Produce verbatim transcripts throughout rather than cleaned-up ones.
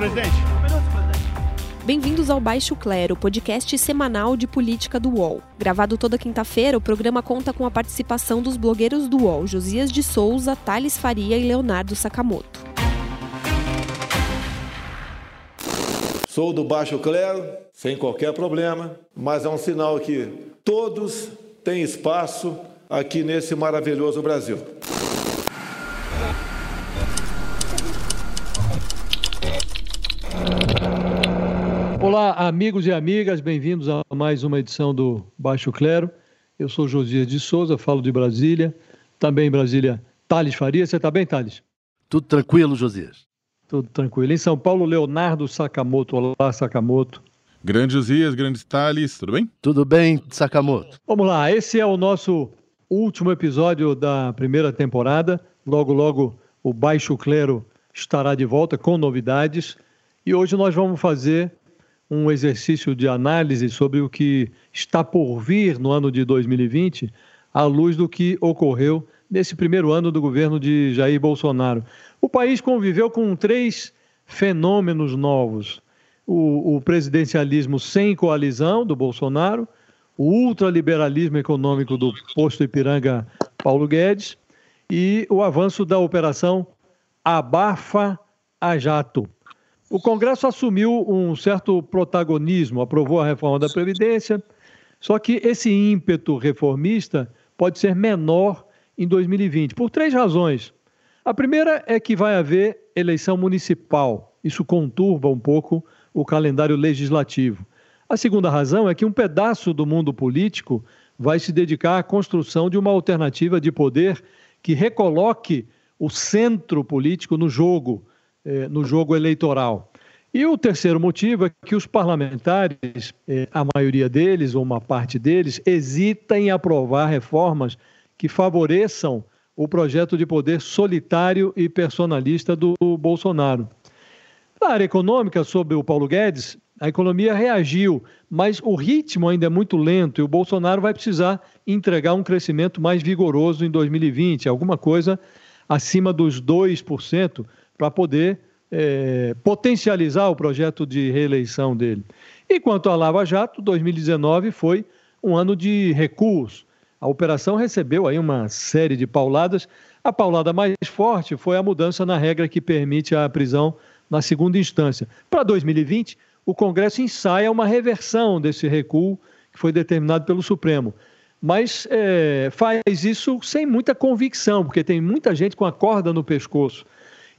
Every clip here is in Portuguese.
presidente. Um minuto, presidente. Bem-vindos ao Baixo Clero, podcast semanal de política do U O L. Gravado toda quinta-feira, o programa conta com a participação dos blogueiros do U O L, Josias de Souza, Thales Faria e Leonardo Sakamoto. Sou do Baixo Clero, sem qualquer problema, mas é um sinal que todos têm espaço aqui nesse maravilhoso Brasil. Olá, amigos e amigas, bem-vindos a mais uma edição do Baixo Clero. Eu sou Josias de Souza, falo de Brasília, também em Brasília, Thales Faria. Você está bem, Thales? Tudo tranquilo, Josias. Tudo tranquilo. Em São Paulo, Leonardo Sakamoto. Olá, Sakamoto. Grandes dias, grandes Thales. Tudo bem? Tudo bem, Sakamoto. Vamos lá. Esse é o nosso último episódio da primeira temporada. Logo, logo, o Baixo Clero estará de volta com novidades. E hoje nós vamos fazer um exercício de análise sobre o que está por vir no ano de dois mil e vinte, à luz do que ocorreu nesse primeiro ano do governo de Jair Bolsonaro. O país conviveu com três fenômenos novos. O, o presidencialismo sem coalizão do Bolsonaro, o ultraliberalismo econômico do posto Ipiranga Paulo Guedes e o avanço da operação Abafa a Jato. O Congresso assumiu um certo protagonismo, aprovou a reforma da Previdência, só que esse ímpeto reformista pode ser menor em dois mil e vinte, por três razões. A primeira é que vai haver eleição municipal. Isso conturba um pouco o calendário legislativo. A segunda razão é que um pedaço do mundo político vai se dedicar à construção de uma alternativa de poder que recoloque o centro político no jogo, eh, no jogo eleitoral. E o terceiro motivo é que os parlamentares, eh, a maioria deles, ou uma parte deles, hesita em aprovar reformas que favoreçam o projeto de poder solitário e personalista do Bolsonaro. Na área econômica, sob o Paulo Guedes, a economia reagiu, mas o ritmo ainda é muito lento e o Bolsonaro vai precisar entregar um crescimento mais vigoroso em dois mil e vinte, alguma coisa acima dos dois por cento, para poder é, potencializar o projeto de reeleição dele. E quanto à Lava Jato, dois mil e dezenove foi um ano de recuos. A operação recebeu aí uma série de pauladas. A paulada mais forte foi a mudança na regra que permite a prisão na segunda instância. Para dois mil e vinte, o Congresso ensaia uma reversão desse recuo que foi determinado pelo Supremo. Mas é, faz isso sem muita convicção, porque tem muita gente com a corda no pescoço.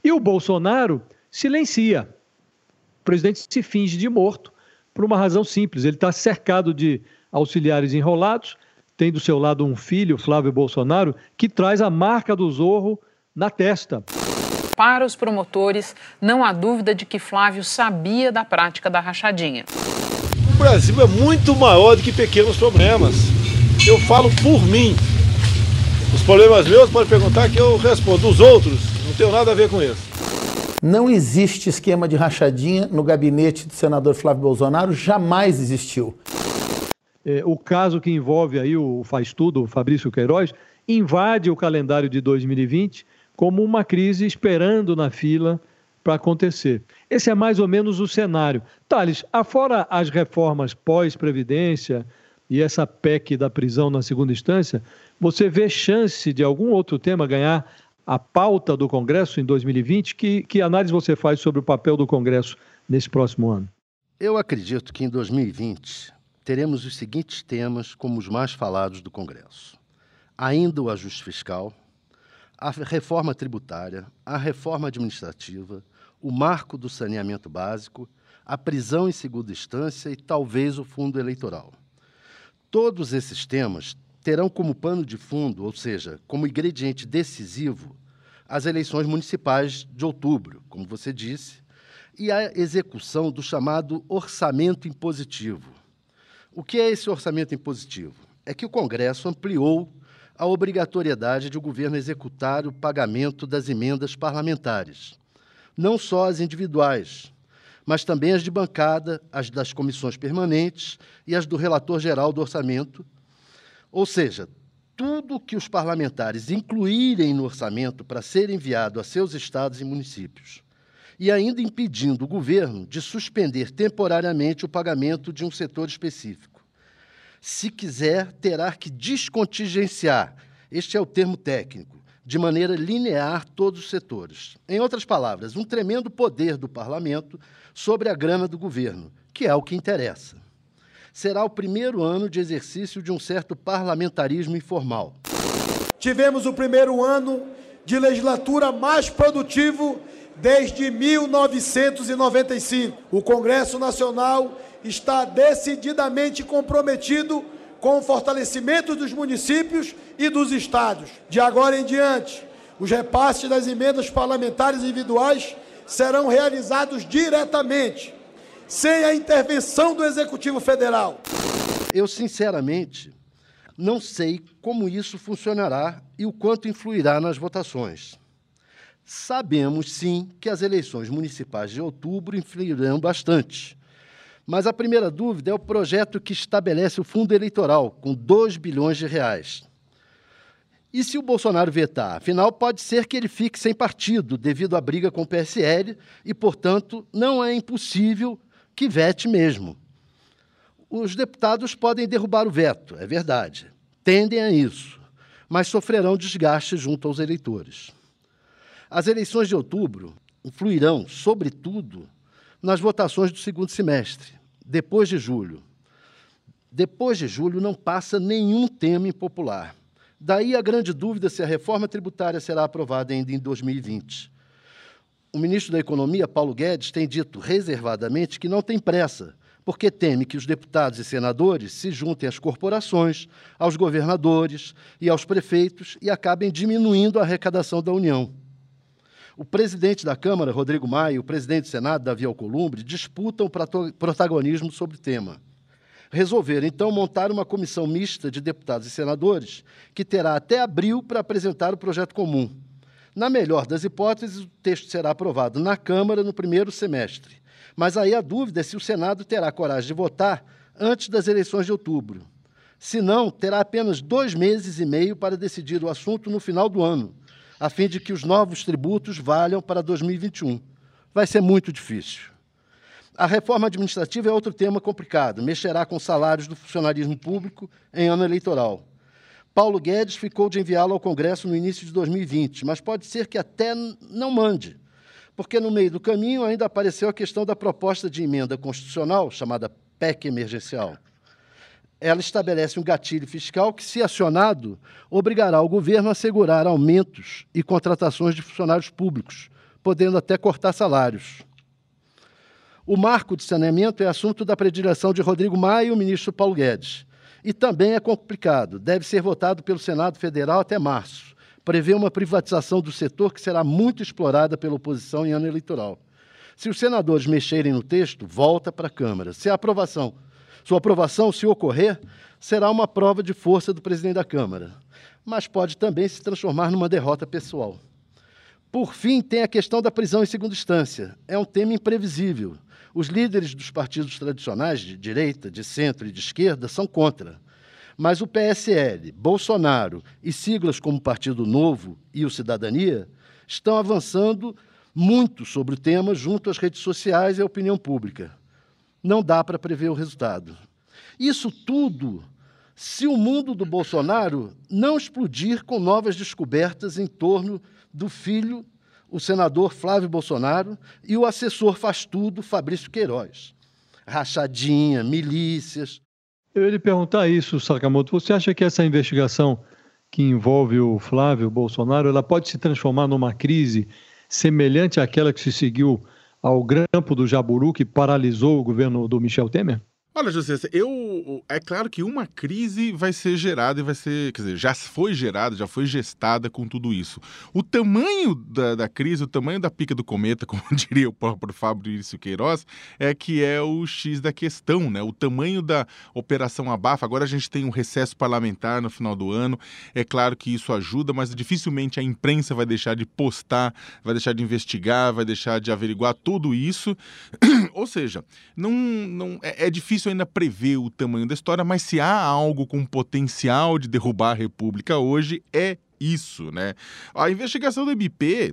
E o Bolsonaro silencia. O presidente se finge de morto por uma razão simples. Ele está cercado de auxiliares enrolados. Tem do seu lado um filho, Flávio Bolsonaro, que traz a marca do Zorro na testa. Para os promotores, não há dúvida de que Flávio sabia da prática da rachadinha. O Brasil é muito maior do que pequenos problemas. Eu falo por mim. Os problemas meus, pode perguntar que eu respondo. Os outros, não tenho nada a ver com isso. Não existe esquema de rachadinha no gabinete do senador Flávio Bolsonaro, jamais existiu. É, o caso que envolve aí o faz tudo, o Fabrício Queiroz, invade o calendário de dois mil e vinte como uma crise esperando na fila para acontecer. Esse é mais ou menos o cenário. Thales, afora as reformas pós-previdência e essa P E C da prisão na segunda instância, você vê chance de algum outro tema ganhar a pauta do Congresso em dois mil e vinte? Que, que análise você faz sobre o papel do Congresso nesse próximo ano? Eu acredito que em dois mil e vinte... teremos os seguintes temas como os mais falados do Congresso. Ainda o ajuste fiscal, a reforma tributária, a reforma administrativa, o marco do saneamento básico, a prisão em segunda instância e talvez o fundo eleitoral. Todos esses temas terão como pano de fundo, ou seja, como ingrediente decisivo, as eleições municipais de outubro, como você disse, e a execução do chamado orçamento impositivo. O que é esse orçamento impositivo? É que o Congresso ampliou a obrigatoriedade de o governo executar o pagamento das emendas parlamentares, não só as individuais, mas também as de bancada, as das comissões permanentes e as do relator-geral do orçamento. Ou seja, tudo que os parlamentares incluírem no orçamento para ser enviado a seus estados e municípios e ainda impedindo o governo de suspender temporariamente o pagamento de um setor específico. Se quiser, terá que descontingenciar, este é o termo técnico, de maneira linear todos os setores. Em outras palavras, um tremendo poder do parlamento sobre a grana do governo, que é o que interessa. Será o primeiro ano de exercício de um certo parlamentarismo informal. Tivemos o primeiro ano de legislatura mais produtivo desde mil novecentos e noventa e cinco. O Congresso Nacional está decididamente comprometido com o fortalecimento dos municípios e dos estados. De agora em diante, os repasses das emendas parlamentares individuais serão realizados diretamente, sem a intervenção do Executivo Federal. Eu, sinceramente, não sei como isso funcionará e o quanto influirá nas votações. Sabemos, sim, que as eleições municipais de outubro influirão bastante. Mas a primeira dúvida é o projeto que estabelece o fundo eleitoral, com dois bilhões de reais. E se o Bolsonaro vetar? Afinal, pode ser que ele fique sem partido, devido à briga com o P S L, e, portanto, não é impossível que vete mesmo. Os deputados podem derrubar o veto, é verdade. Tendem a isso, mas sofrerão desgaste junto aos eleitores. As eleições de outubro influirão, sobretudo, nas votações do segundo semestre, depois de julho. Depois de julho não passa nenhum tema impopular. Daí a grande dúvida se a reforma tributária será aprovada ainda em dois mil e vinte. O ministro da Economia, Paulo Guedes, tem dito reservadamente que não tem pressa, porque teme que os deputados e senadores se juntem às corporações, aos governadores e aos prefeitos e acabem diminuindo a arrecadação da União. O presidente da Câmara, Rodrigo Maia, e o presidente do Senado, Davi Alcolumbre, disputam o protagonismo sobre o tema. Resolveram, então, montar uma comissão mista de deputados e senadores que terá até abril para apresentar o projeto comum. Na melhor das hipóteses, o texto será aprovado na Câmara no primeiro semestre. Mas aí a dúvida é se o Senado terá coragem de votar antes das eleições de outubro. Se não, terá apenas dois meses e meio para decidir o assunto no final do ano, a fim de que os novos tributos valham para dois mil e vinte e um. Vai ser muito difícil. A reforma administrativa é outro tema complicado. Mexerá com salários do funcionalismo público em ano eleitoral. Paulo Guedes ficou de enviá-lo ao Congresso no início de dois mil e vinte, mas pode ser que até não mande, porque no meio do caminho ainda apareceu a questão da proposta de emenda constitucional, chamada P E C emergencial. Ela estabelece um gatilho fiscal que, se acionado, obrigará o governo a assegurar aumentos e contratações de funcionários públicos, podendo até cortar salários. O marco de saneamento é assunto da predileção de Rodrigo Maia e o ministro Paulo Guedes. E também é complicado, deve ser votado pelo Senado Federal até março. Prevê uma privatização do setor que será muito explorada pela oposição em ano eleitoral. Se os senadores mexerem no texto, volta para a Câmara. Se a aprovação... Sua aprovação, se ocorrer, será uma prova de força do presidente da Câmara, mas pode também se transformar numa derrota pessoal. Por fim, tem a questão da prisão em segunda instância. É um tema imprevisível. Os líderes dos partidos tradicionais, de direita, de centro e de esquerda, são contra. Mas o P S L, Bolsonaro e siglas como Partido Novo e o Cidadania estão avançando muito sobre o tema junto às redes sociais e à opinião pública. Não dá para prever o resultado. Isso tudo se o mundo do Bolsonaro não explodir com novas descobertas em torno do filho, o senador Flávio Bolsonaro, e o assessor faz-tudo, Fabrício Queiroz. Rachadinha, milícias... Eu ia lhe perguntar isso, Sakamoto. Você acha que essa investigação que envolve o Flávio Bolsonaro ela pode se transformar numa crise semelhante àquela que se seguiu ao grampo do Jaburu, que paralisou o governo do Michel Temer? Olha, Josias, eu é claro que uma crise vai ser gerada e vai ser... Quer dizer, já foi gerada, já foi gestada com tudo isso. O tamanho da, da crise, o tamanho da pica do cometa, como diria o próprio Fabrício Queiroz, é que é o X da questão, né? O tamanho da Operação Abafa. Agora a gente tem um recesso parlamentar no final do ano. É claro que isso ajuda, mas dificilmente a imprensa vai deixar de postar, vai deixar de investigar, vai deixar de averiguar tudo isso. Ou seja, não, não, é, é difícil ainda prevê o tamanho da história, mas se há algo com potencial de derrubar a República hoje, é isso, né? A investigação do M P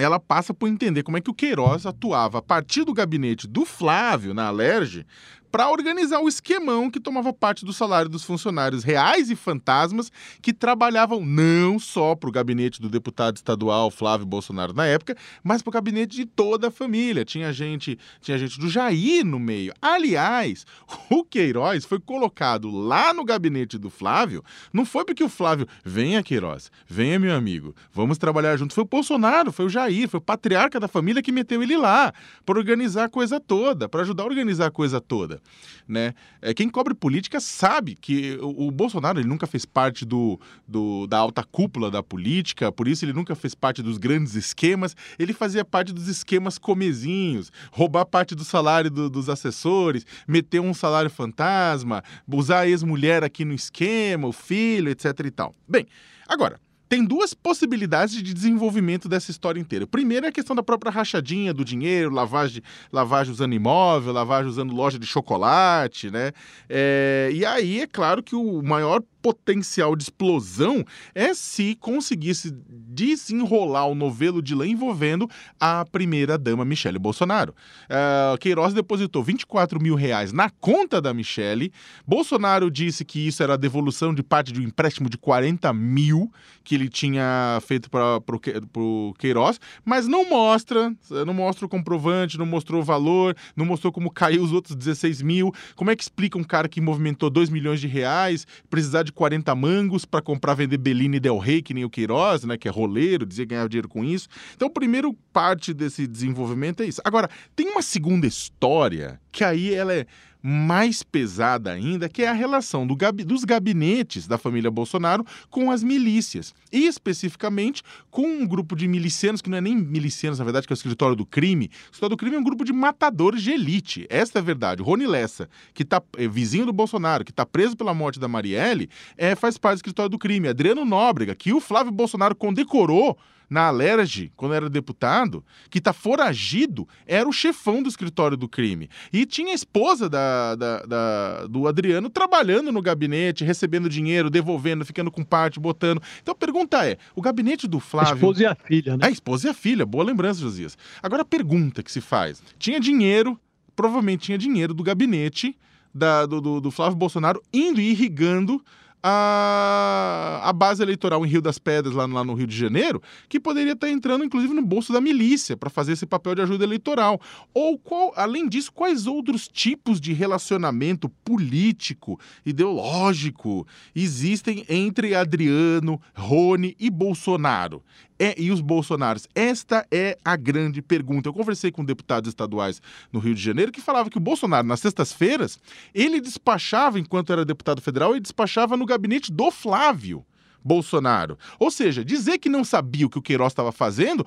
ela passa por entender como é que o Queiroz atuava a partir do gabinete do Flávio, na Alerj, para organizar o esquemão que tomava parte do salário dos funcionários reais e fantasmas que trabalhavam não só para o gabinete do deputado estadual Flávio Bolsonaro na época, mas para o gabinete de toda a família. Tinha gente, tinha gente do Jair no meio. Aliás, o Queiroz foi colocado lá no gabinete do Flávio, não foi porque o Flávio, venha Queiroz, venha meu amigo, vamos trabalhar junto. Foi o Bolsonaro, foi o Jair, foi o patriarca da família que meteu ele lá para organizar a coisa toda, para ajudar a organizar a coisa toda. Né? É, quem cobre política sabe que o, o Bolsonaro ele nunca fez parte do, do, da alta cúpula da política, por isso ele nunca fez parte dos grandes esquemas, ele fazia parte dos esquemas comezinhos, roubar parte do salário do, dos assessores, meter um salário fantasma, usar a ex-mulher aqui no esquema, o filho, etc e tal. Bem, agora, tem duas possibilidades de desenvolvimento dessa história inteira. Primeiro é a questão da própria rachadinha do dinheiro, lavagem, lavagem usando imóvel, lavagem usando loja de chocolate, né? É, e aí é claro que o maior potencial de explosão é se conseguisse desenrolar o novelo de lei envolvendo a primeira-dama Michele Bolsonaro. Uh, Queiroz depositou vinte e quatro mil reais na conta da Michele. Bolsonaro disse que isso era a devolução de parte de um empréstimo de quarenta mil que ele tinha feito para o Queiroz, mas não mostra, não mostra o comprovante, não mostrou o valor, não mostrou como caiu os outros dezesseis mil. Como é que explica um cara que movimentou dois milhões de reais, precisar de quarenta mangos para comprar, vender Bellini Del Rey, que nem o Queiroz, né, que é roleiro, dizia ganhar dinheiro com isso. Então, a primeira parte desse desenvolvimento é isso. Agora, tem uma segunda história, que aí ela é mais pesada ainda, que é a relação do gabi- dos gabinetes da família Bolsonaro com as milícias. E, especificamente, com um grupo de milicianos, que não é nem milicianos, na verdade, que é o escritório do crime. O escritório do crime é um grupo de matadores de elite. Esta é a verdade. O Ronnie Lessa, que tá, é vizinho do Bolsonaro, que está preso pela morte da Marielle, é, faz parte do escritório do crime. Adriano Nóbrega, que o Flávio Bolsonaro condecorou na Alerj, quando era deputado, que está foragido, era o chefão do escritório do crime. E tinha a esposa da, da, da, do Adriano trabalhando no gabinete, recebendo dinheiro, devolvendo, ficando com parte, botando. Então a pergunta é, o gabinete do Flávio... A esposa e a filha, né? A esposa e a filha, boa lembrança, Josias. Agora a pergunta que se faz, tinha dinheiro, provavelmente tinha dinheiro do gabinete da, do, do, do Flávio Bolsonaro indo e irrigando A, a base eleitoral em Rio das Pedras, lá, lá no Rio de Janeiro, que poderia estar entrando, inclusive, no bolso da milícia para fazer esse papel de ajuda eleitoral. Ou, qual, além disso, quais outros tipos de relacionamento político, ideológico, existem entre Adriano, Rony e Bolsonaro? É, e os Bolsonaros? Esta é a grande pergunta. Eu conversei com deputados estaduais no Rio de Janeiro que falava que o Bolsonaro, nas sextas-feiras, ele despachava, enquanto era deputado federal, ele despachava no gabinete do Flávio Bolsonaro. Ou seja, dizer que não sabia o que o Queiroz estava fazendo,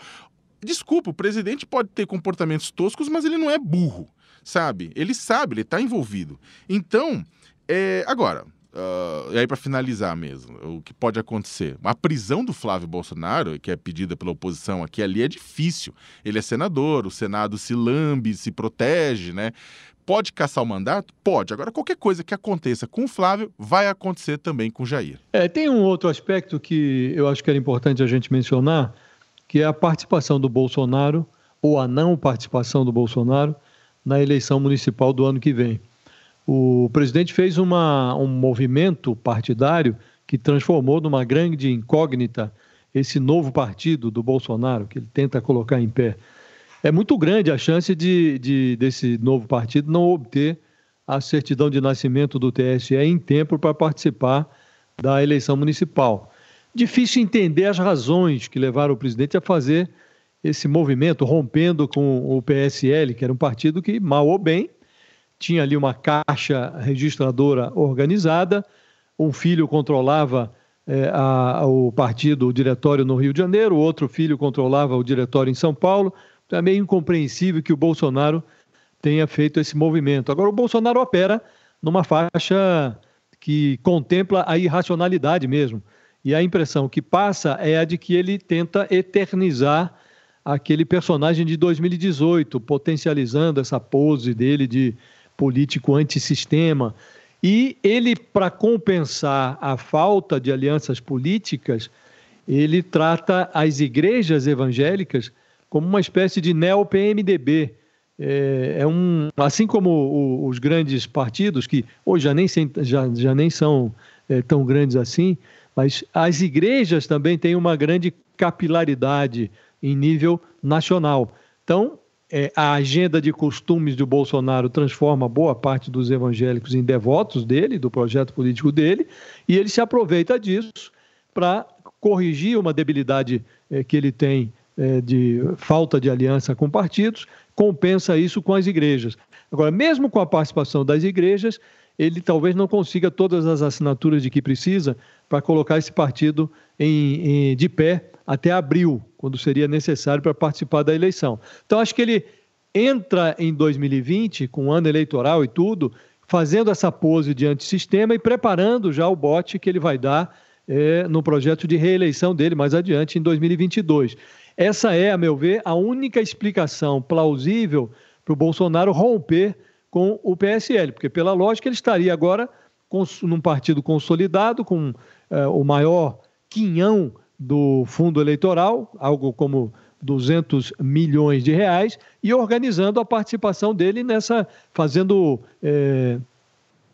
desculpa, o presidente pode ter comportamentos toscos, mas ele não é burro, sabe? Ele sabe, ele está envolvido. Então, é, agora... Uh, e aí, para finalizar mesmo, o que pode acontecer? A prisão do Flávio Bolsonaro, que é pedida pela oposição aqui ali, é difícil. Ele é senador, o Senado se lambe, se protege, né? Pode caçar o mandato? Pode. Agora, qualquer coisa que aconteça com o Flávio vai acontecer também com o Jair. É, tem um outro aspecto que eu acho que era importante a gente mencionar, que é a participação do Bolsonaro, ou a não participação do Bolsonaro, na eleição municipal do ano que vem. O presidente fez uma, um movimento partidário que transformou numa grande incógnita esse novo partido do Bolsonaro, que ele tenta colocar em pé. É muito grande a chance de, de, desse novo partido não obter a certidão de nascimento do T S E em tempo para participar da eleição municipal. Difícil entender as razões que levaram o presidente a fazer esse movimento, rompendo com o P S L, que era um partido que, mal ou bem, tinha ali uma caixa registradora organizada, um filho controlava é, a, a, o partido, o diretório no Rio de Janeiro, o outro filho controlava o diretório em São Paulo. É meio incompreensível que o Bolsonaro tenha feito esse movimento. Agora, o Bolsonaro opera numa faixa que contempla a irracionalidade mesmo. E a impressão que passa é a de que ele tenta eternizar aquele personagem de dois mil e dezoito, potencializando essa pose dele de político antissistema. E ele, para compensar a falta de alianças políticas, ele trata as igrejas evangélicas como uma espécie de neo-P M D B. É, é um, assim como o, os grandes partidos, que hoje já nem, já, já nem são é, tão grandes assim, mas as igrejas também têm uma grande capilaridade em nível nacional. Então, é, a agenda de costumes do Bolsonaro transforma boa parte dos evangélicos em devotos dele, do projeto político dele, e ele se aproveita disso para corrigir uma debilidade é, que ele tem é, de falta de aliança com partidos, compensa isso com as igrejas. Agora, mesmo com a participação das igrejas, ele talvez não consiga todas as assinaturas de que precisa para colocar esse partido em, em, de pé até abril, quando seria necessário para participar da eleição. Então, acho que ele entra em dois mil e vinte, com o ano eleitoral e tudo, fazendo essa pose de antissistema e preparando já o bote que ele vai dar é, no projeto de reeleição dele mais adiante, em dois mil e vinte e dois. Essa é, a meu ver, a única explicação plausível para o Bolsonaro romper com o P S L, porque, pela lógica, ele estaria agora num partido consolidado, com eh, o maior quinhão do fundo eleitoral, algo como duzentos milhões de reais, e organizando a participação dele nessa, fazendo eh,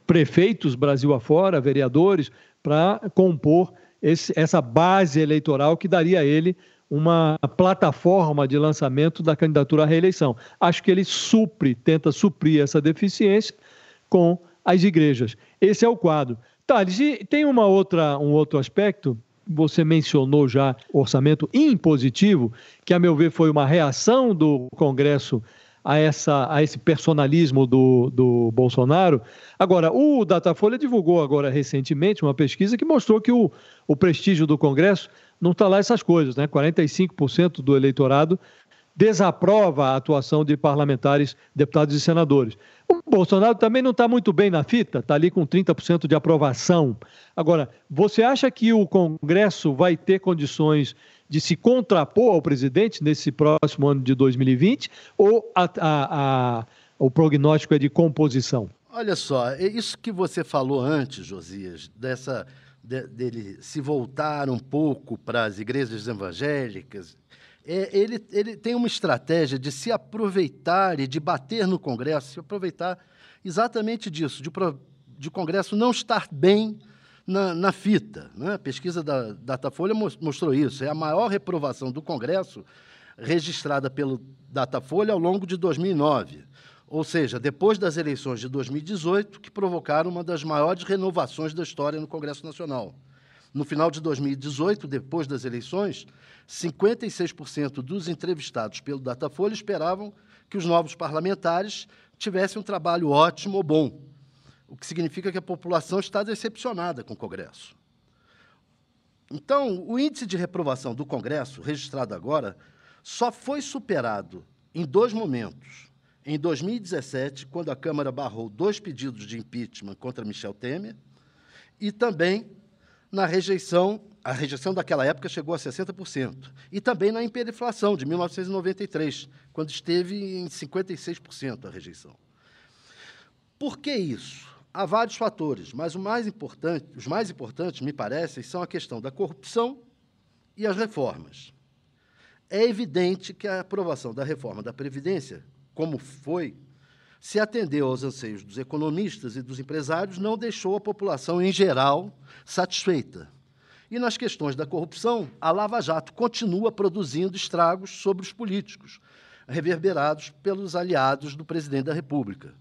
prefeitos Brasil afora, vereadores, para compor esse, essa base eleitoral que daria a ele uma plataforma de lançamento da candidatura à reeleição. Acho que ele supre, tenta suprir essa deficiência com as igrejas. Esse é o quadro. Thales, e tem uma outra, um outro aspecto, você mencionou já orçamento impositivo, que a meu ver foi uma reação do Congresso a, essa, a esse personalismo do, do Bolsonaro. Agora, o Datafolha divulgou agora recentemente uma pesquisa que mostrou que o, o prestígio do Congresso não está lá essas coisas, né? quarenta e cinco por cento do eleitorado desaprova a atuação de parlamentares, deputados e senadores. O Bolsonaro também não está muito bem na fita, está ali com trinta por cento de aprovação. Agora, você acha que o Congresso vai ter condições de se contrapor ao presidente nesse próximo ano de dois mil e vinte ou a, a, a, o prognóstico é de composição? Olha só, isso que você falou antes, Josias, dessa... De, dele se voltar um pouco para as igrejas evangélicas, é, ele, ele tem uma estratégia de se aproveitar e de bater no Congresso, se aproveitar exatamente disso, de, de Congresso não estar bem na, na fita, né? A pesquisa da Datafolha mostrou isso, é a maior reprovação do Congresso registrada pelo Datafolha ao longo de dois mil e nove, ou seja, depois das eleições de dois mil e dezoito, que provocaram uma das maiores renovações da história no Congresso Nacional. No final de dois mil e dezoito, depois das eleições, cinquenta e seis por cento dos entrevistados pelo Datafolha esperavam que os novos parlamentares tivessem um trabalho ótimo ou bom, o que significa que a população está decepcionada com o Congresso. Então, o índice de reprovação do Congresso, registrado agora, só foi superado em dois momentos. Em dois mil e dezessete, quando a Câmara barrou dois pedidos de impeachment contra Michel Temer, e também na rejeição, a rejeição daquela época chegou a sessenta por cento, e também na hiperinflação de mil novecentos e noventa e três, quando esteve em cinquenta e seis por cento a rejeição. Por que isso? Há vários fatores, mas o mais importante, os mais importantes, me parecem, são a questão da corrupção e as reformas. É evidente que a aprovação da reforma da Previdência, como foi, se atendeu aos anseios dos economistas e dos empresários, não deixou a população, em geral, satisfeita. E, nas questões da corrupção, a Lava Jato continua produzindo estragos sobre os políticos, reverberados pelos aliados do presidente da República.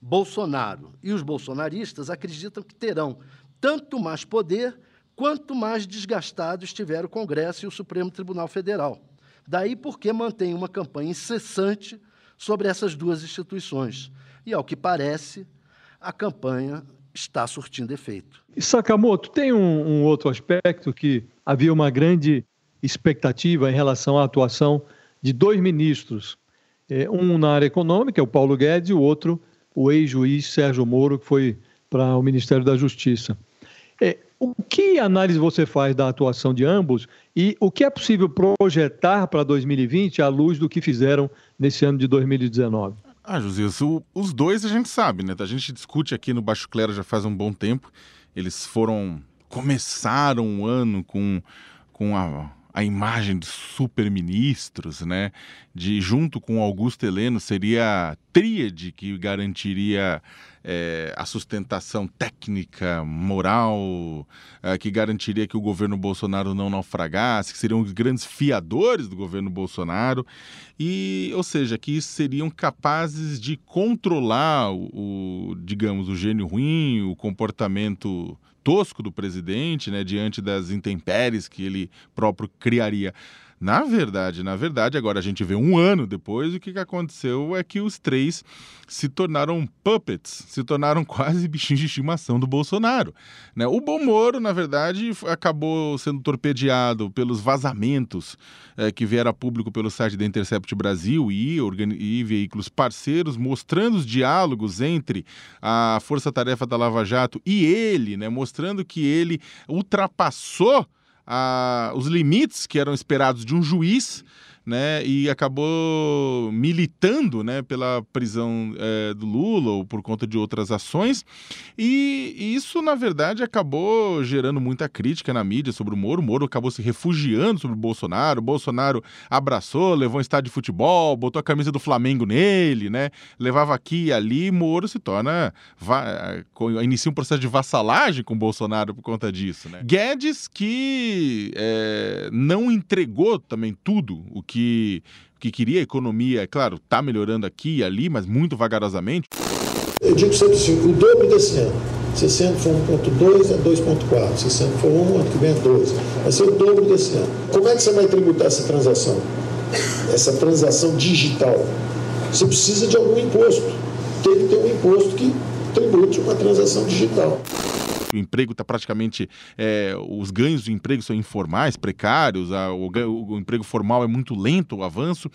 Bolsonaro e os bolsonaristas acreditam que terão tanto mais poder quanto mais desgastado estiver o Congresso e o Supremo Tribunal Federal. Daí porque mantém uma campanha incessante sobre essas duas instituições. E, ao que parece, a campanha está surtindo efeito. E, Sakamoto, tem um, um outro aspecto que havia uma grande expectativa em relação à atuação de dois ministros, é, um na área econômica, o Paulo Guedes, e o outro, o ex-juiz Sérgio Moro, que foi para o Ministério da Justiça. É, o que análise você faz da atuação de ambos e o que é possível projetar para dois mil e vinte à luz do que fizeram nesse ano de dois mil e dezenove? Ah, Josias, o, os dois a gente sabe, né? A gente discute aqui no Baixo Clero já faz um bom tempo. Eles foram, começaram o ano com, com a, a imagem de superministros, né? De, junto com Augusto Heleno, seria a tríade que garantiria é, a sustentação técnica, moral, é, que garantiria que o governo Bolsonaro não naufragasse, que seriam os grandes fiadores do governo Bolsonaro, e, ou seja, que seriam capazes de controlar o, o digamos, o gênio ruim, o comportamento tosco do presidente, né, diante das intempéries que ele próprio criaria. Na verdade, na verdade, agora a gente vê um ano depois, o que aconteceu é que os três se tornaram puppets, se tornaram quase bichinhos de estimação do Bolsonaro, né? O Bom Moro, na verdade, acabou sendo torpedeado pelos vazamentos é, que vieram a público pelo site da Intercept Brasil e, e veículos parceiros, mostrando os diálogos entre a Força-Tarefa da Lava Jato e ele, né? Mostrando que ele ultrapassou A, os limites que eram esperados de um juiz, né, e acabou militando, né, pela prisão é, do Lula ou por conta de outras ações, e, e isso, na verdade, acabou gerando muita crítica na mídia sobre o Moro. O Moro acabou se refugiando sobre o Bolsonaro, o Bolsonaro abraçou, levou um estádio de futebol, botou a camisa do Flamengo nele, né, levava aqui e ali, e Moro se torna, va- inicia um processo de vassalagem com o Bolsonaro por conta disso, né. Guedes, que É, não entregou também tudo o que, o que queria. A economia, é claro, está melhorando aqui e ali, mas muito vagarosamente. Eu digo sempre assim, o dobro desse ano. Se esse ano for um vírgula dois, é dois vírgula quatro. Se esse ano for um, ano que vem é doze. Vai ser o dobro desse ano. Como é que você vai tributar essa transação? Essa transação digital. Você precisa de algum imposto. Tem que ter um imposto que tribute uma transação digital. O emprego está praticamente... É, os ganhos de emprego são informais, precários, a, o, o emprego formal é muito lento, o avanço.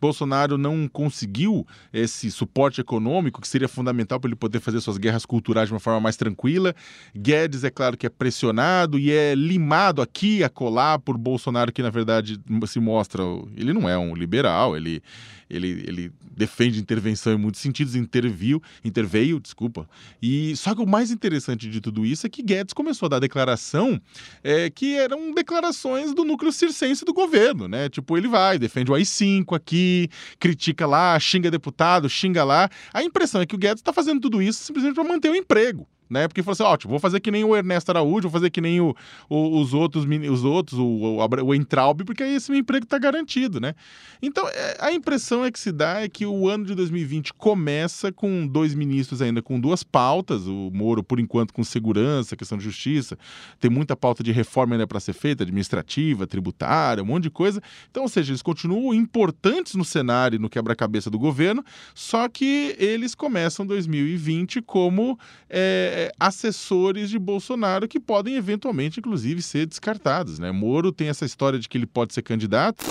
Bolsonaro não conseguiu esse suporte econômico, que seria fundamental para ele poder fazer suas guerras culturais de uma forma mais tranquila. Guedes, é claro que é pressionado e é limado aqui e acolá por Bolsonaro, que na verdade se mostra... Ele não é um liberal, ele, ele, ele defende intervenção em muitos sentidos, interviu, interveio, desculpa. E, só que o mais interessante de tudo isso é que Guedes começou a dar declaração é, que eram declarações do núcleo circense do governo, né? Tipo, ele vai, defende o A I cinco aqui, critica lá, xinga deputado, xinga lá. A impressão é que o Guedes está fazendo tudo isso simplesmente para manter o emprego, né? Porque falou assim, ó, tipo, vou fazer que nem o Ernesto Araújo, vou fazer que nem o, o, os outros, os outros o, o, o Entraub, porque aí esse meu emprego está garantido, né? Então, é, a impressão é que se dá é que o ano de dois mil e vinte começa com dois ministros ainda com duas pautas, o Moro, por enquanto, com segurança, questão de justiça, tem muita pauta de reforma ainda para ser feita, administrativa, tributária, um monte de coisa. Então, ou seja, eles continuam importantes no cenário, no quebra-cabeça do governo, só que eles começam dois mil e vinte como... É, assessores de Bolsonaro que podem eventualmente, inclusive, ser descartados, né? Moro tem essa história de que ele pode ser candidato.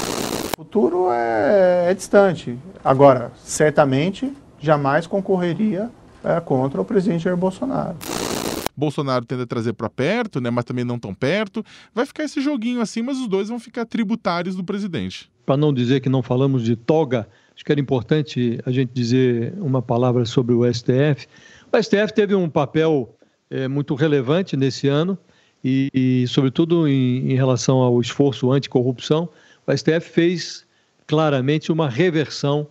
O futuro é, é distante. Agora, certamente, jamais concorreria é, contra o presidente Jair Bolsonaro. Bolsonaro tenta trazer para perto, né? Mas também não tão perto. Vai ficar esse joguinho assim, mas os dois vão ficar tributários do presidente. Para não dizer que não falamos de toga, acho que era importante a gente dizer uma palavra sobre o S T F. O S T F teve um papel é, muito relevante nesse ano e, e sobretudo, em, em relação ao esforço anticorrupção. O S T F fez claramente uma reversão,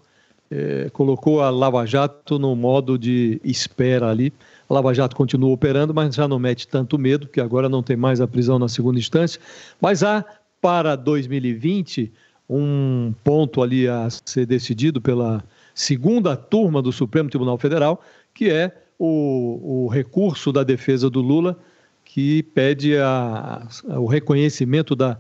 é, colocou a Lava Jato no modo de espera ali. A Lava Jato continua operando, mas já não mete tanto medo, porque agora não tem mais a prisão na segunda instância. Mas há, para dois mil e vinte, um ponto ali a ser decidido pela segunda turma do Supremo Tribunal Federal, que é O, o recurso da defesa do Lula, que pede a, a, o reconhecimento da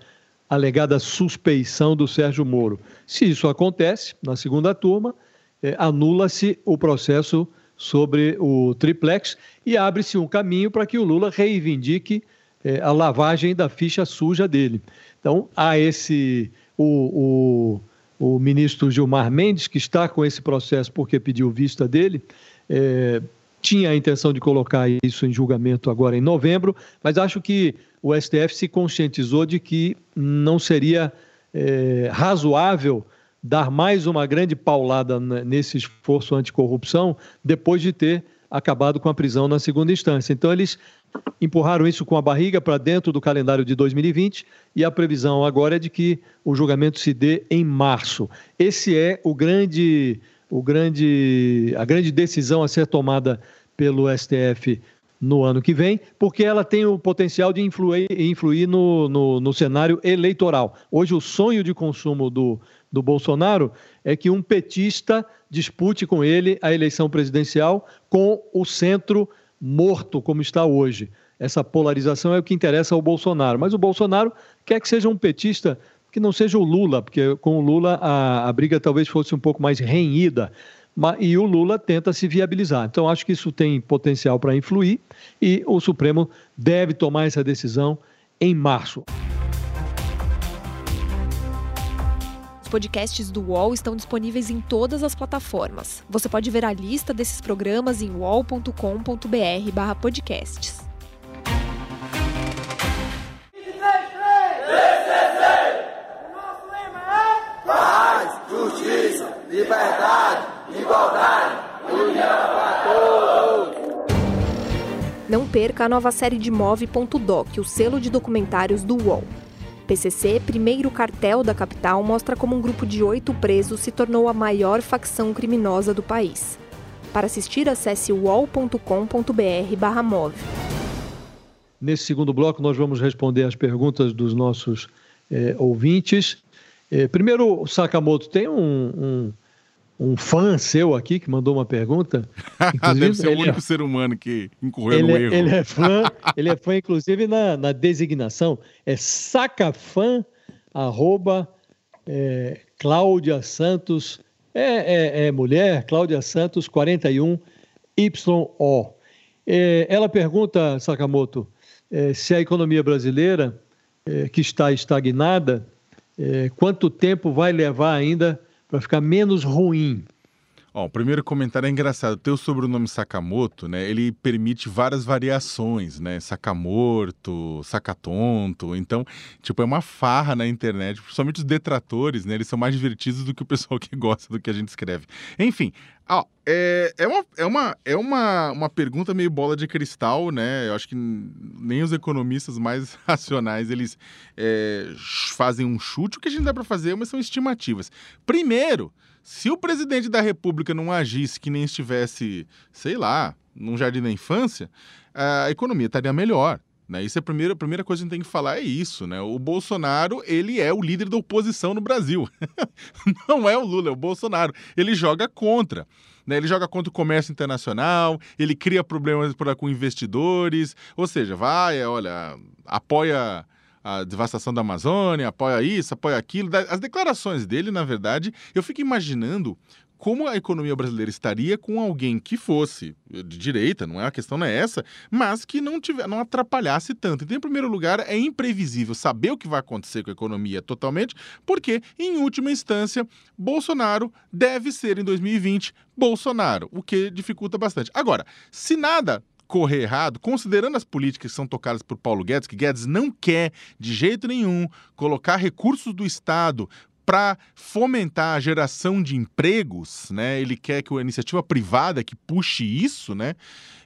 alegada suspeição do Sérgio Moro. Se isso acontece, na segunda turma, é, anula-se o processo sobre o triplex e abre-se um caminho para que o Lula reivindique é, a lavagem da ficha suja dele. Então, há esse... O, o, o ministro Gilmar Mendes, que está com esse processo porque pediu vista dele, é, tinha a intenção de colocar isso em julgamento agora em novembro, mas acho que o S T F se conscientizou de que não seria é, razoável dar mais uma grande paulada nesse esforço anticorrupção depois de ter acabado com a prisão na segunda instância. Então, eles empurraram isso com a barriga para dentro do calendário de dois mil e vinte e a previsão agora é de que o julgamento se dê em março. Esse é o grande, o grande, a grande decisão a ser tomada pelo S T F no ano que vem, porque ela tem o potencial de influir, influir no, no, no cenário eleitoral. Hoje, o sonho de consumo do, do Bolsonaro é que um petista dispute com ele a eleição presidencial com o centro morto, como está hoje. Essa polarização é o que interessa ao Bolsonaro. Mas o Bolsonaro quer que seja um petista que não seja o Lula, porque com o Lula a, a briga talvez fosse um pouco mais renhida. E o Lula tenta se viabilizar. Então, acho que isso tem potencial para influir e o Supremo deve tomar essa decisão em março. Os podcasts do U O L estão disponíveis em todas as plataformas. Você pode ver a lista desses programas em u o l ponto com ponto b r barra podcasts. O nosso lema é paz, justiça, liberdade. Igualdade, união para todos! Não perca a nova série de Move.doc, o selo de documentários do U O L. P C C, primeiro cartel da capital, mostra como um grupo de oito presos se tornou a maior facção criminosa do país. Para assistir, acesse u o l ponto com ponto b r barra move. Nesse segundo bloco, nós vamos responder as perguntas dos nossos eh, ouvintes. Eh, primeiro, o Sakamoto tem um... um... Um fã seu aqui que mandou uma pergunta. Deve ser o único é, ser humano que incorreu no erro. É, ele é fã, ele é fã, inclusive, na, na designação. É sacafã, arroba, é, Cláudia Santos. É, é, é mulher, Cláudia Santos, quarenta e um Y O. É, ela pergunta, Sakamoto, é, se a economia brasileira, é, que está estagnada, é, quanto tempo vai levar ainda para ficar menos ruim? Ó, o primeiro comentário é engraçado. O teu sobrenome Sakamoto, né? Ele permite várias variações, né? Sacamorto, sacatonto. Então, tipo, é uma farra na internet. Principalmente os detratores, né? Eles são mais divertidos do que o pessoal que gosta do que a gente escreve. Enfim, ó, é, é, uma, é, uma, é uma, uma pergunta meio bola de cristal, né? Eu acho que nem os economistas mais racionais, eles é, fazem um chute. O que a gente dá para fazer, mas são estimativas. Primeiro, se o presidente da República não agisse que nem estivesse, sei lá, num jardim da infância, a economia estaria melhor, né? Isso é a primeira, a primeira coisa que a gente tem que falar, é isso, né? O Bolsonaro, ele é o líder da oposição no Brasil. Não é o Lula, é o Bolsonaro. Ele joga contra. Ele joga contra o comércio internacional, ele cria problemas com investidores, ou seja, vai, olha, apoia a devastação da Amazônia, apoia isso, apoia aquilo. As declarações dele, na verdade, eu fico imaginando como a economia brasileira estaria com alguém que fosse de direita, não é, a questão não é essa, mas que não, tiver, não atrapalhasse tanto. Então, em primeiro lugar, é imprevisível saber o que vai acontecer com a economia totalmente, porque, em última instância, Bolsonaro deve ser, em dois mil e vinte, Bolsonaro, o que dificulta bastante. Agora, se nada correr errado, considerando as políticas que são tocadas por Paulo Guedes, que Guedes não quer de jeito nenhum colocar recursos do Estado para fomentar a geração de empregos, né? Ele quer que a iniciativa privada que puxe isso, né?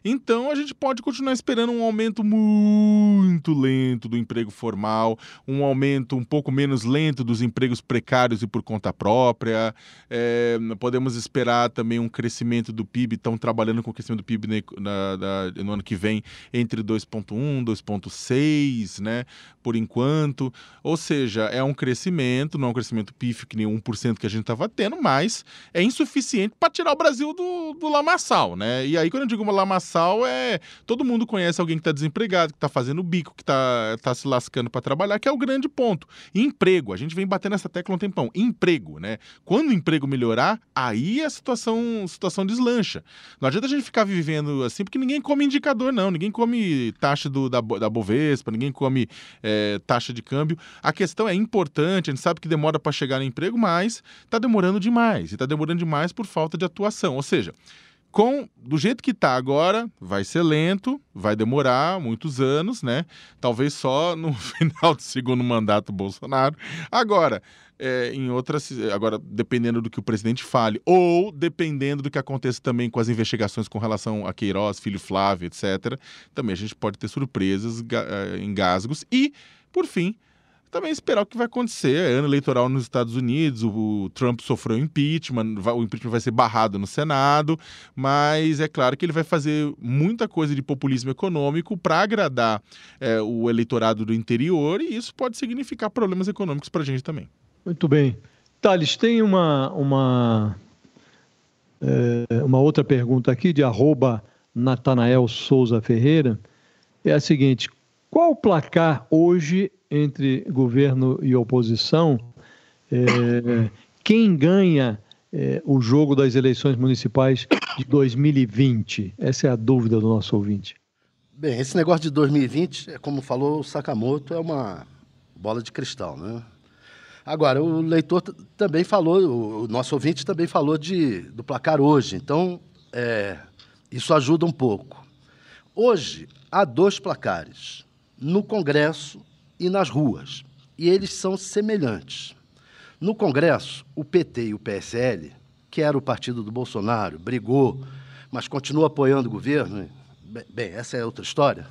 Então a gente pode continuar esperando um aumento muito lento do emprego formal, um aumento um pouco menos lento dos empregos precários e por conta própria. É, podemos esperar também um crescimento do P I B, estão trabalhando com o crescimento do P I B na, na, no ano que vem entre dois vírgula um e dois vírgula seis, né? Por enquanto. Ou seja, é um crescimento, não é um crescimento pífio que nem um por cento que a gente estava tendo, mas é insuficiente para tirar o Brasil do, do lamaçal, né? E aí, quando eu digo uma lamaçal, é todo mundo conhece alguém que está desempregado, que está fazendo bico, que está tá se lascando para trabalhar, que é o grande ponto. Emprego, a gente vem batendo essa tecla há um tempão. Emprego, né? Quando o emprego melhorar, aí a situação, situação deslancha. Não adianta a gente ficar vivendo assim, porque ninguém come indicador, não. Ninguém come taxa do, da, da Bovespa, ninguém come é, taxa de câmbio. A questão é importante, a gente sabe que demora para chegar no emprego, mas está demorando demais. E está demorando demais por falta de atuação. Ou seja, com, do jeito que está agora, vai ser lento, vai demorar muitos anos, né? Talvez só no final do segundo mandato do Bolsonaro. Agora, é, em outras... Agora, dependendo do que o presidente fale, ou dependendo do que aconteça também com as investigações com relação a Queiroz, filho Flávio, etcétera, também a gente pode ter surpresas, engasgos e, por fim... também esperar o que vai acontecer. É ano eleitoral nos Estados Unidos, o Trump sofreu impeachment, o impeachment vai ser barrado no Senado, mas é claro que ele vai fazer muita coisa de populismo econômico para agradar é, o eleitorado do interior, e isso pode significar problemas econômicos para a gente também. Muito bem. Thales, tem uma, uma, é, uma outra pergunta aqui de arroba Natanael Souza Ferreira. É a seguinte: qual o placar hoje entre governo e oposição, é, quem ganha é, o jogo das eleições municipais de dois mil e vinte? Essa é a dúvida do nosso ouvinte. Bem, esse negócio de dois mil e vinte, como falou o Sakamoto, é uma bola de cristal, né? Agora, o leitor também falou, o nosso ouvinte também falou de, do placar hoje, então é, isso ajuda um pouco. Hoje, há dois placares, no Congresso e nas ruas, e eles são semelhantes. No Congresso, o P T e o P S L, que era o partido do Bolsonaro, brigou, mas continua apoiando o governo, bem, essa é outra história,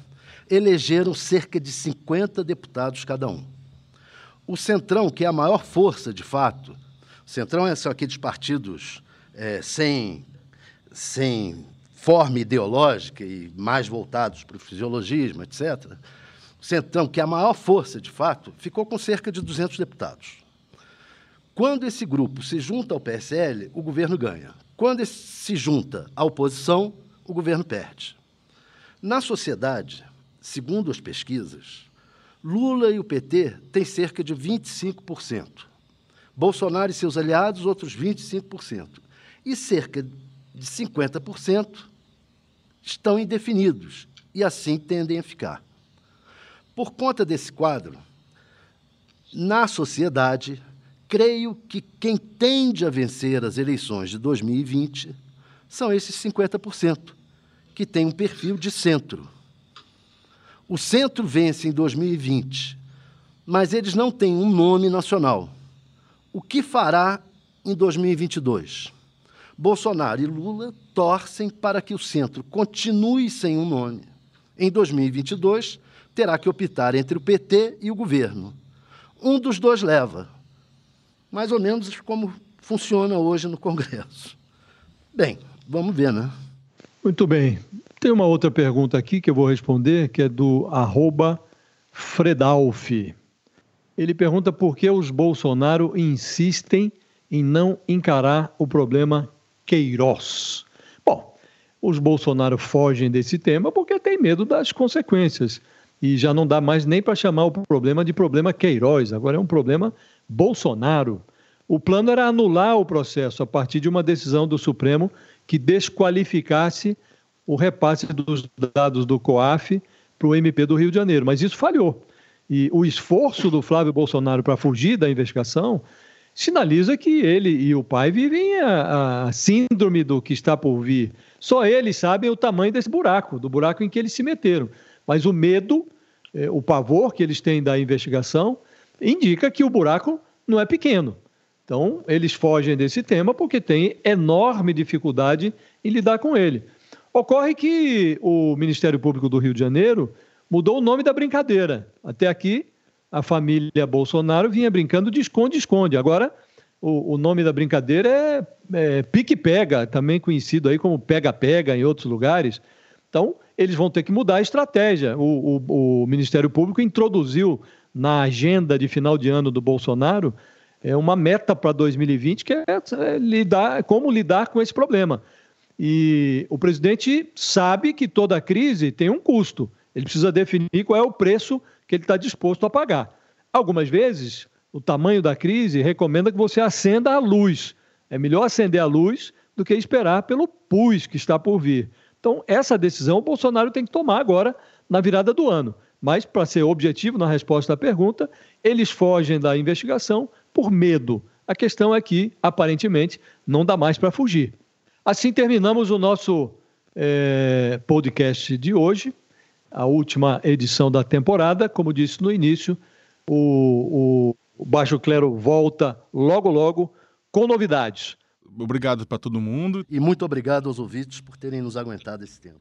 elegeram cerca de cinquenta deputados cada um. O Centrão, que é a maior força de fato, o Centrão são aqueles partidos é, sem, sem forma ideológica e mais voltados para o fisiologismo, etcétera, Centrão, que é a maior força, de fato, ficou com cerca de duzentos deputados. Quando esse grupo se junta ao P S L, o governo ganha. Quando se junta à oposição, o governo perde. Na sociedade, segundo as pesquisas, Lula e o P T têm cerca de vinte e cinco por cento. Bolsonaro e seus aliados, outros vinte e cinco por cento. E cerca de cinquenta por cento estão indefinidos e assim tendem a ficar. Por conta desse quadro, na sociedade, creio que quem tende a vencer as eleições de dois mil e vinte são esses cinquenta por cento, que tem um perfil de centro. O centro vence em dois mil e vinte, mas eles não têm um nome nacional. O que fará em dois mil e vinte e dois? Bolsonaro e Lula torcem para que o centro continue sem um nome. Em dois mil e vinte e dois, terá que optar entre o P T e o governo. Um dos dois leva, mais ou menos como funciona hoje no Congresso. Bem, vamos ver, né? Muito bem. Tem uma outra pergunta aqui que eu vou responder, que é do arroba Fredalfi. Ele pergunta por que os Bolsonaro insistem em não encarar o problema Queiroz. Bom, os Bolsonaro fogem desse tema porque têm medo das consequências. E já não dá mais nem para chamar o problema de problema Queiroz, agora é um problema Bolsonaro. O plano era anular o processo a partir de uma decisão do Supremo que desqualificasse o repasse dos dados do COAF para o M P do Rio de Janeiro, mas isso falhou. E o esforço do Flávio Bolsonaro para fugir da investigação sinaliza que ele e o pai vivem a, a síndrome do que está por vir. Só eles sabem o tamanho desse buraco, do buraco em que eles se meteram. Mas o medo, o pavor que eles têm da investigação, indica que o buraco não é pequeno. Então, eles fogem desse tema porque têm enorme dificuldade em lidar com ele. Ocorre que o Ministério Público do Rio de Janeiro mudou o nome da brincadeira. Até aqui, a família Bolsonaro vinha brincando de esconde-esconde. Agora, o, o nome da brincadeira é, é pique-pega, também conhecido aí como pega-pega em outros lugares. Então, eles vão ter que mudar a estratégia. O, o, o Ministério Público introduziu na agenda de final de ano do Bolsonaro é, uma meta para dois mil e vinte, que é, é lidar, como lidar com esse problema. E o presidente sabe que toda crise tem um custo. Ele precisa definir qual é o preço que ele está disposto a pagar. Algumas vezes, o tamanho da crise recomenda que você acenda a luz. É melhor acender a luz do que esperar pelo pus que está por vir. Então, essa decisão o Bolsonaro tem que tomar agora na virada do ano. Mas, para ser objetivo na resposta à pergunta, eles fogem da investigação por medo. A questão é que, aparentemente, não dá mais para fugir. Assim terminamos o nosso é, podcast de hoje, a última edição da temporada. Como disse no início, o, o, O Baixo Clero volta logo, logo, com novidades. Obrigado para todo mundo. E muito obrigado aos ouvintes por terem nos aguentado esse tempo.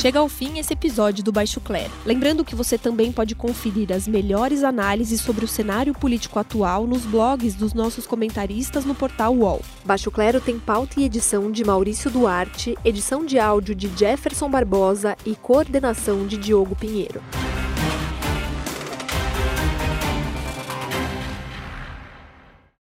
Chega ao fim esse episódio do Baixo Clero. Lembrando que você também pode conferir as melhores análises sobre o cenário político atual nos blogs dos nossos comentaristas no portal U O L. Baixo Clero tem pauta e edição de Maurício Duarte, edição de áudio de Jefferson Barbosa e coordenação de Diogo Pinheiro.